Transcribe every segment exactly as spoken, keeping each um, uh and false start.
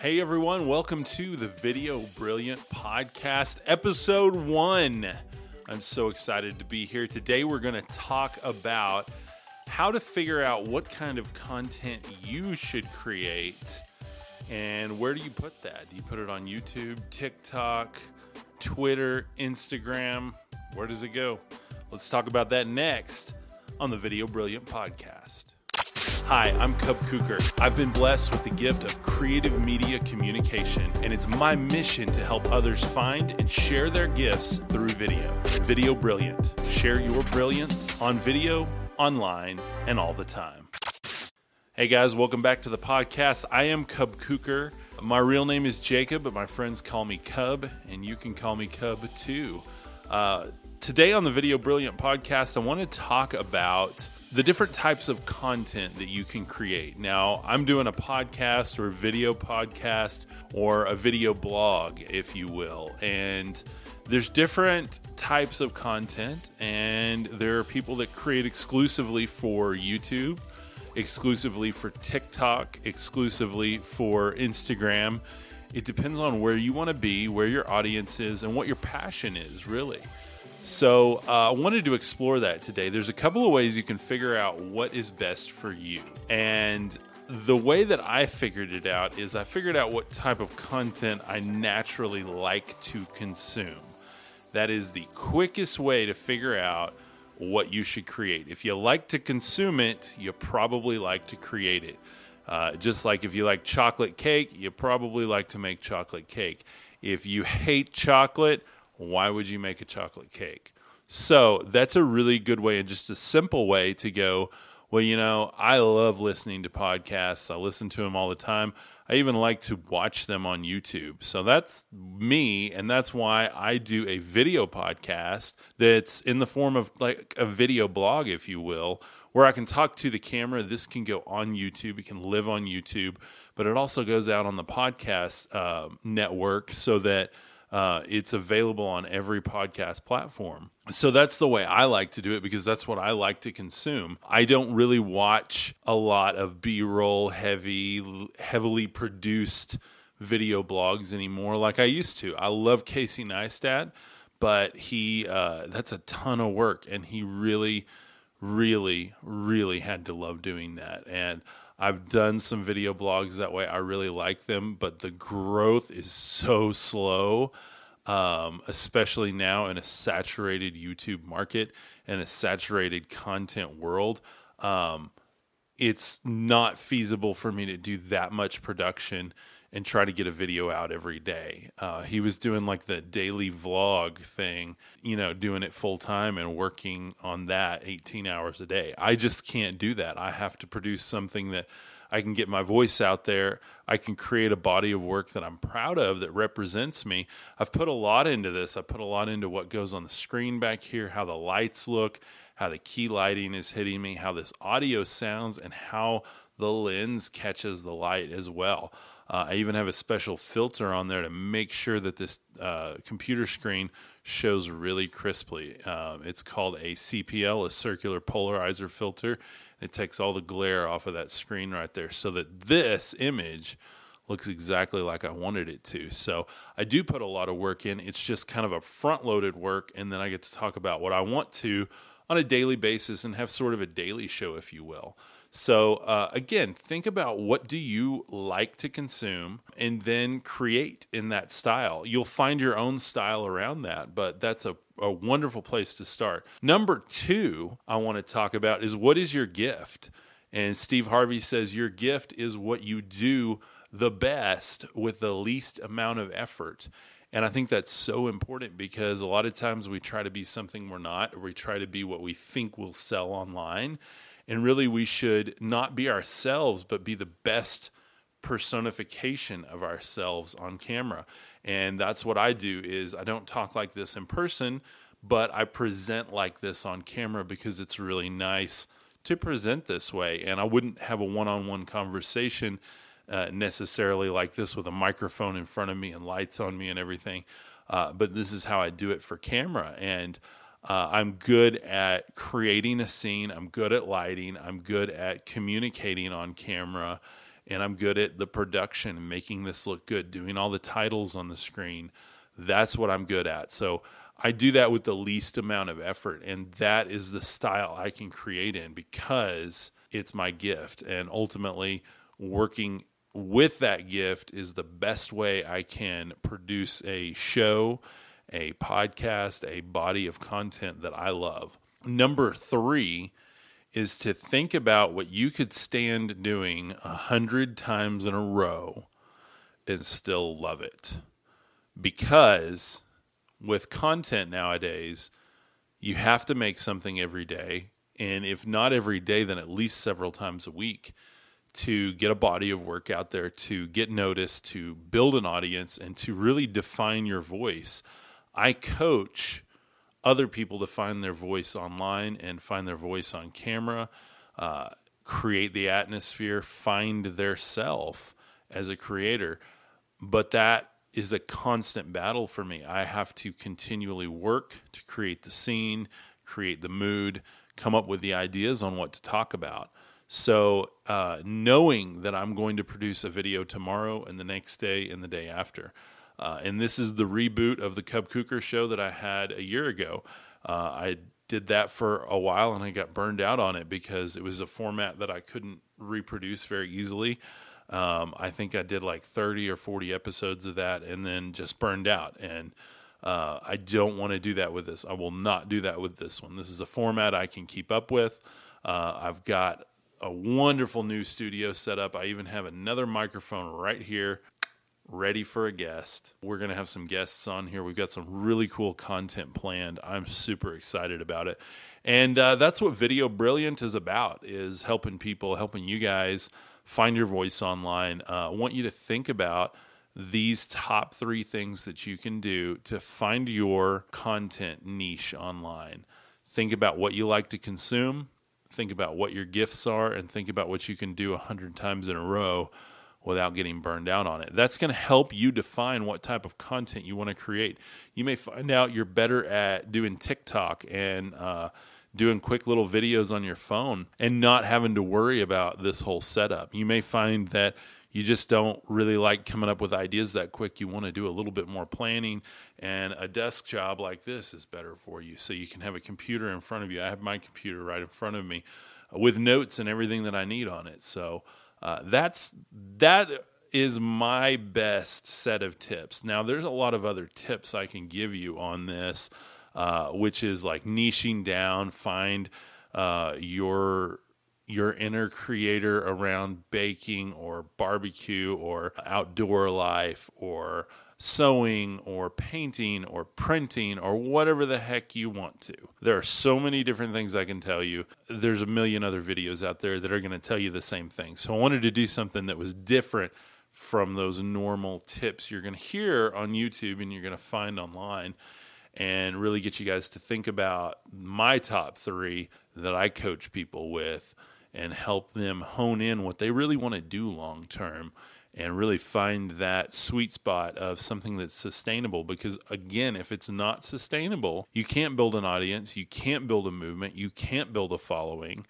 Hey everyone, welcome to the Video Brilliant Podcast, episode one. I'm so excited to be here. Today we're going to talk about how to figure out what kind of content you should create and where do you put that? Do you put it on YouTube, TikTok, Twitter, Instagram? Where does it go? Let's talk about that next on the Video Brilliant Podcast. Hi, I'm Cub Kuker. I've been blessed with the gift of creative media communication, and it's my mission to help others find and share their gifts through video. Video Brilliant. Share your brilliance on video, online, and all the time. Hey guys, welcome back to the podcast. I am Cub Kuker. My real name is Jacob, but my friends call me Cub, and you can call me Cub too. Uh, today on the Video Brilliant Podcast, I want to talk about the different types of content that you can create. Now, I'm doing a podcast or a video podcast or a video blog, if you will. And there's different types of content. And there are people that create exclusively for YouTube, exclusively for TikTok, exclusively for Instagram. It depends on where you want to be, where your audience is, and what your passion is, really. So uh, I wanted to explore that today. There's a couple of ways you can figure out what is best for you. And the way that I figured it out is I figured out what type of content I naturally like to consume. That is the quickest way to figure out what you should create. If you like to consume it, you probably like to create it. Uh, just like if you like chocolate cake, you probably like to make chocolate cake. If you hate chocolate, why would you make a chocolate cake? So that's a really good way and just a simple way to go, well, you know, I love listening to podcasts. I listen to them all the time. I even like to watch them on YouTube. So that's me, and that's why I do a video podcast that's in the form of like a video blog, if you will, where I can talk to the camera. This can go on YouTube. It can live on YouTube, but it also goes out on the podcast uh, network so that Uh, it's available on every podcast platform. So that's the way I like to do it because that's what I like to consume. I don't really watch a lot of B-roll heavy, heavily produced video blogs anymore like I used to. I love Casey Neistat, but he uh, that's a ton of work, and he really, really, really had to love doing that. And I've done some video blogs that way. I really like them, but the growth is so slow, um, especially now in a saturated YouTube market and a saturated content world. Um, it's not feasible for me to do that much production and try to get a video out every day. Uh, he was doing like the daily vlog thing, you know, doing it full time and working on that eighteen hours a day. I just can't do that. I have to produce something that I can get my voice out there. I can create a body of work that I'm proud of that represents me. I've put a lot into this. I put a lot into what goes on the screen back here, how the lights look, how the key lighting is hitting me, how this audio sounds, and how the lens catches the light as well. Uh, I even have a special filter on there to make sure that this uh, computer screen shows really crisply. Um, it's called a C P L, a circular polarizer filter. It takes all the glare off of that screen right there so that this image looks exactly like I wanted it to. So I do put a lot of work in. It's just kind of a front-loaded work, and then I get to talk about what I want to on a daily basis and have sort of a daily show, if you will. So uh, again, think about what do you like to consume and then create in that style. You'll find your own style around that, but that's a, a wonderful place to start. Number two I want to talk about is what is your gift? And Steve Harvey says your gift is what you do the best with the least amount of effort. And I think that's so important because a lot of times we try to be something we're not, or we try to be what we think will sell online. And really, we should not be ourselves, but be the best personification of ourselves on camera. And that's what I do is I don't talk like this in person, but I present like this on camera because it's really nice to present this way. And I wouldn't have a one-on-one conversation uh, necessarily like this with a microphone in front of me and lights on me and everything. Uh, but this is how I do it for camera. And Uh, I'm good at creating a scene. I'm good at lighting. I'm good at communicating on camera. and I'm good at the production and making this look good, doing all the titles on the screen. That's what I'm good at. So I do that with the least amount of effort, and that is the style I can create in because it's my gift. And ultimately, working with that gift is the best way I can produce a show, a podcast, a body of content that I love. Number three is to think about what you could stand doing a hundred times in a row and still love it. Because with content nowadays, you have to make something every day. And if not every day, then at least several times a week to get a body of work out there, to get noticed, to build an audience, and to really define your voice. I coach other people to find their voice online and find their voice on camera, uh, create the atmosphere, find their self as a creator. But that is a constant battle for me. I have to continually work to create the scene, create the mood, come up with the ideas on what to talk about. So uh, knowing that I'm going to produce a video tomorrow and the next day and the day after. Uh, and this is the reboot of the Cub Kuker show that I had a year ago. Uh, I did that for a while and I got burned out on it because it was a format that I couldn't reproduce very easily. Um, I think I did like thirty or forty episodes of that and then just burned out. And uh, I don't want to do that with this. I will not do that with this one. This is a format I can keep up with. Uh, I've got a wonderful new studio set up. I even have another microphone right here ready for a guest. We're going to have some guests on here. We've got some really cool content planned. I'm super excited about it. And uh, that's what Video Brilliant is about, is helping people, helping you guys find your voice online. Uh, I want you to think about these top three things that you can do to find your content niche online. Think about what you like to consume. Think about what your gifts are, and think about what you can do a hundred times in a row without getting burned out on it. That's going to help you define what type of content you want to create. You may find out you're better at doing TikTok and uh, doing quick little videos on your phone and not having to worry about this whole setup. You may find that you just don't really like coming up with ideas that quick. You want to do a little bit more planning, and a desk job like this is better for you. So you can have a computer in front of you. I have my computer right in front of me with notes and everything that I need on it. So uh, that's that is my best set of tips. Now, there's a lot of other tips I can give you on this, uh, which is like niching down, find uh, your... your inner creator around baking or barbecue or outdoor life or sewing or painting or printing or whatever the heck you want to. There are so many different things I can tell you. There's a million other videos out there that are going to tell you the same thing. So I wanted to do something that was different from those normal tips you're going to hear on YouTube and you're going to find online, and really get you guys to think about my top three that I coach people with and help them hone in what they really want to do long term and really find that sweet spot of something that's sustainable. Because again, if it's not sustainable, you can't build an audience, you can't build a movement, you can't build a following.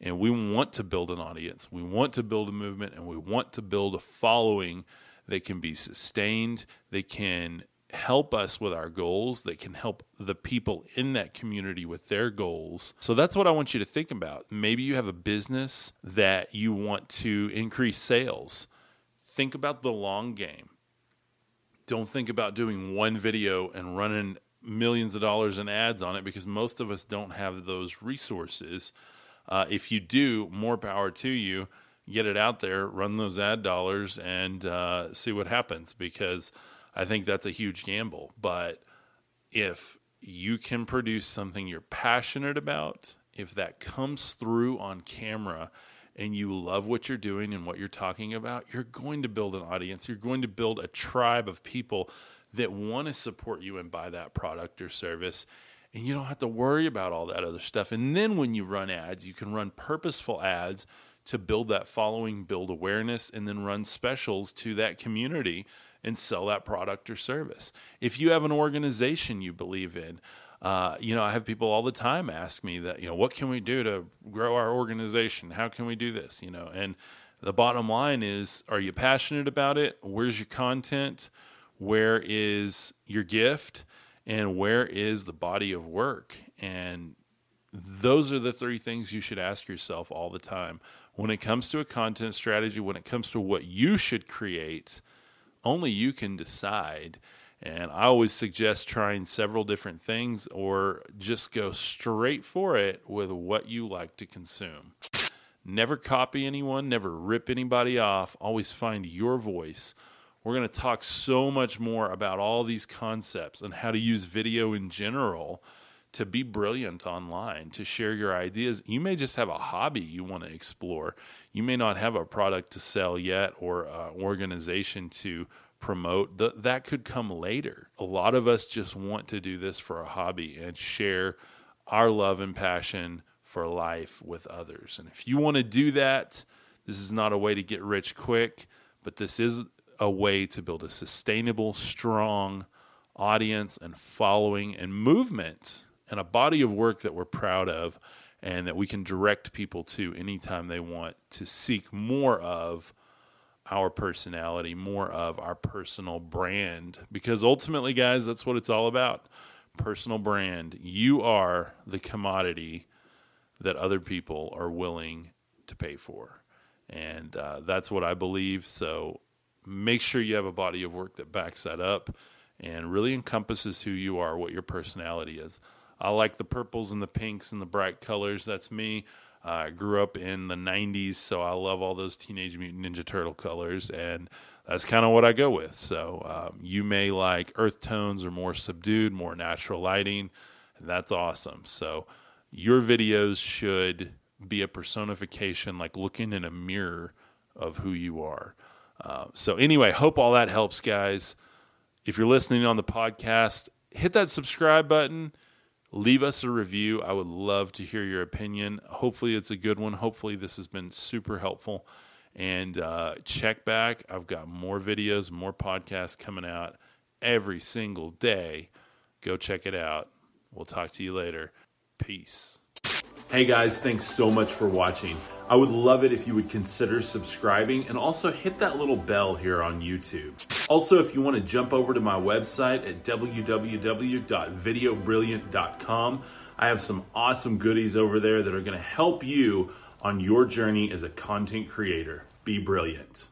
And we want to build an audience, we want to build a movement, and we want to build a following that can be sustained, that can help us with our goals, that can help the people in that community with their goals. So that's what I want you to think about. Maybe you have a business that you want to increase sales. Think about the long game. Don't think about doing one video and running millions of dollars in ads on it, because most of us don't have those resources. Uh, if you do, more power to you. Get it out there, run those ad dollars, and uh, see what happens, because I think that's a huge gamble. But if you can produce something you're passionate about, if that comes through on camera and you love what you're doing and what you're talking about, you're going to build an audience. You're going to build a tribe of people that want to support you and buy that product or service. And you don't have to worry about all that other stuff. And then when you run ads, you can run purposeful ads to build that following, build awareness, and then run specials to that community and sell that product or service. If you have an organization you believe in, uh, you know, I have people all the time ask me that, you know, what can we do to grow our organization? How can we do this? You know, and the bottom line is, are you passionate about it? Where's your content? Where is your gift? And where is the body of work? And those are the three things you should ask yourself all the time. When it comes to a content strategy, when it comes to what you should create, only you can decide. And I always suggest trying several different things or just go straight for it with what you like to consume. Never copy anyone, never rip anybody off. Always find your voice. We're going to talk so much more about all these concepts and how to use video in general to be brilliant online, to share your ideas. You may just have a hobby you want to explore. You may not have a product to sell yet or an organization to promote. Th- that could come later. A lot of us just want to do this for a hobby and share our love and passion for life with others. And if you want to do that, this is not a way to get rich quick, but this is a way to build a sustainable, strong audience and following and movement and a body of work that we're proud of and that we can direct people to anytime they want to seek more of our personality, more of our personal brand. Because ultimately, guys, that's what it's all about. Personal brand. You are the commodity that other people are willing to pay for. And uh, that's what I believe. So make sure you have a body of work that backs that up and really encompasses who you are, what your personality is. I like the purples and the pinks and the bright colors. That's me. Uh, I grew up in the nineties, so I love all those Teenage Mutant Ninja Turtle colors, and that's kind of what I go with. So um, you may like earth tones or more subdued, more natural lighting, and that's awesome. So your videos should be a personification, like looking in a mirror of who you are. Uh, so anyway, hope all that helps, guys. If you're listening on the podcast, hit that subscribe button. Leave us a review. I would love to hear your opinion. Hopefully it's a good one. Hopefully this has been super helpful. And uh, check back. I've got more videos, more podcasts coming out every single day. Go check it out. We'll talk to you later. Peace. Hey guys, thanks so much for watching. I would love it if you would consider subscribing and also hit that little bell here on YouTube. Also, if you want to jump over to my website at w w w dot video brilliant dot com, I have some awesome goodies over there that are going to help you on your journey as a content creator. Be brilliant.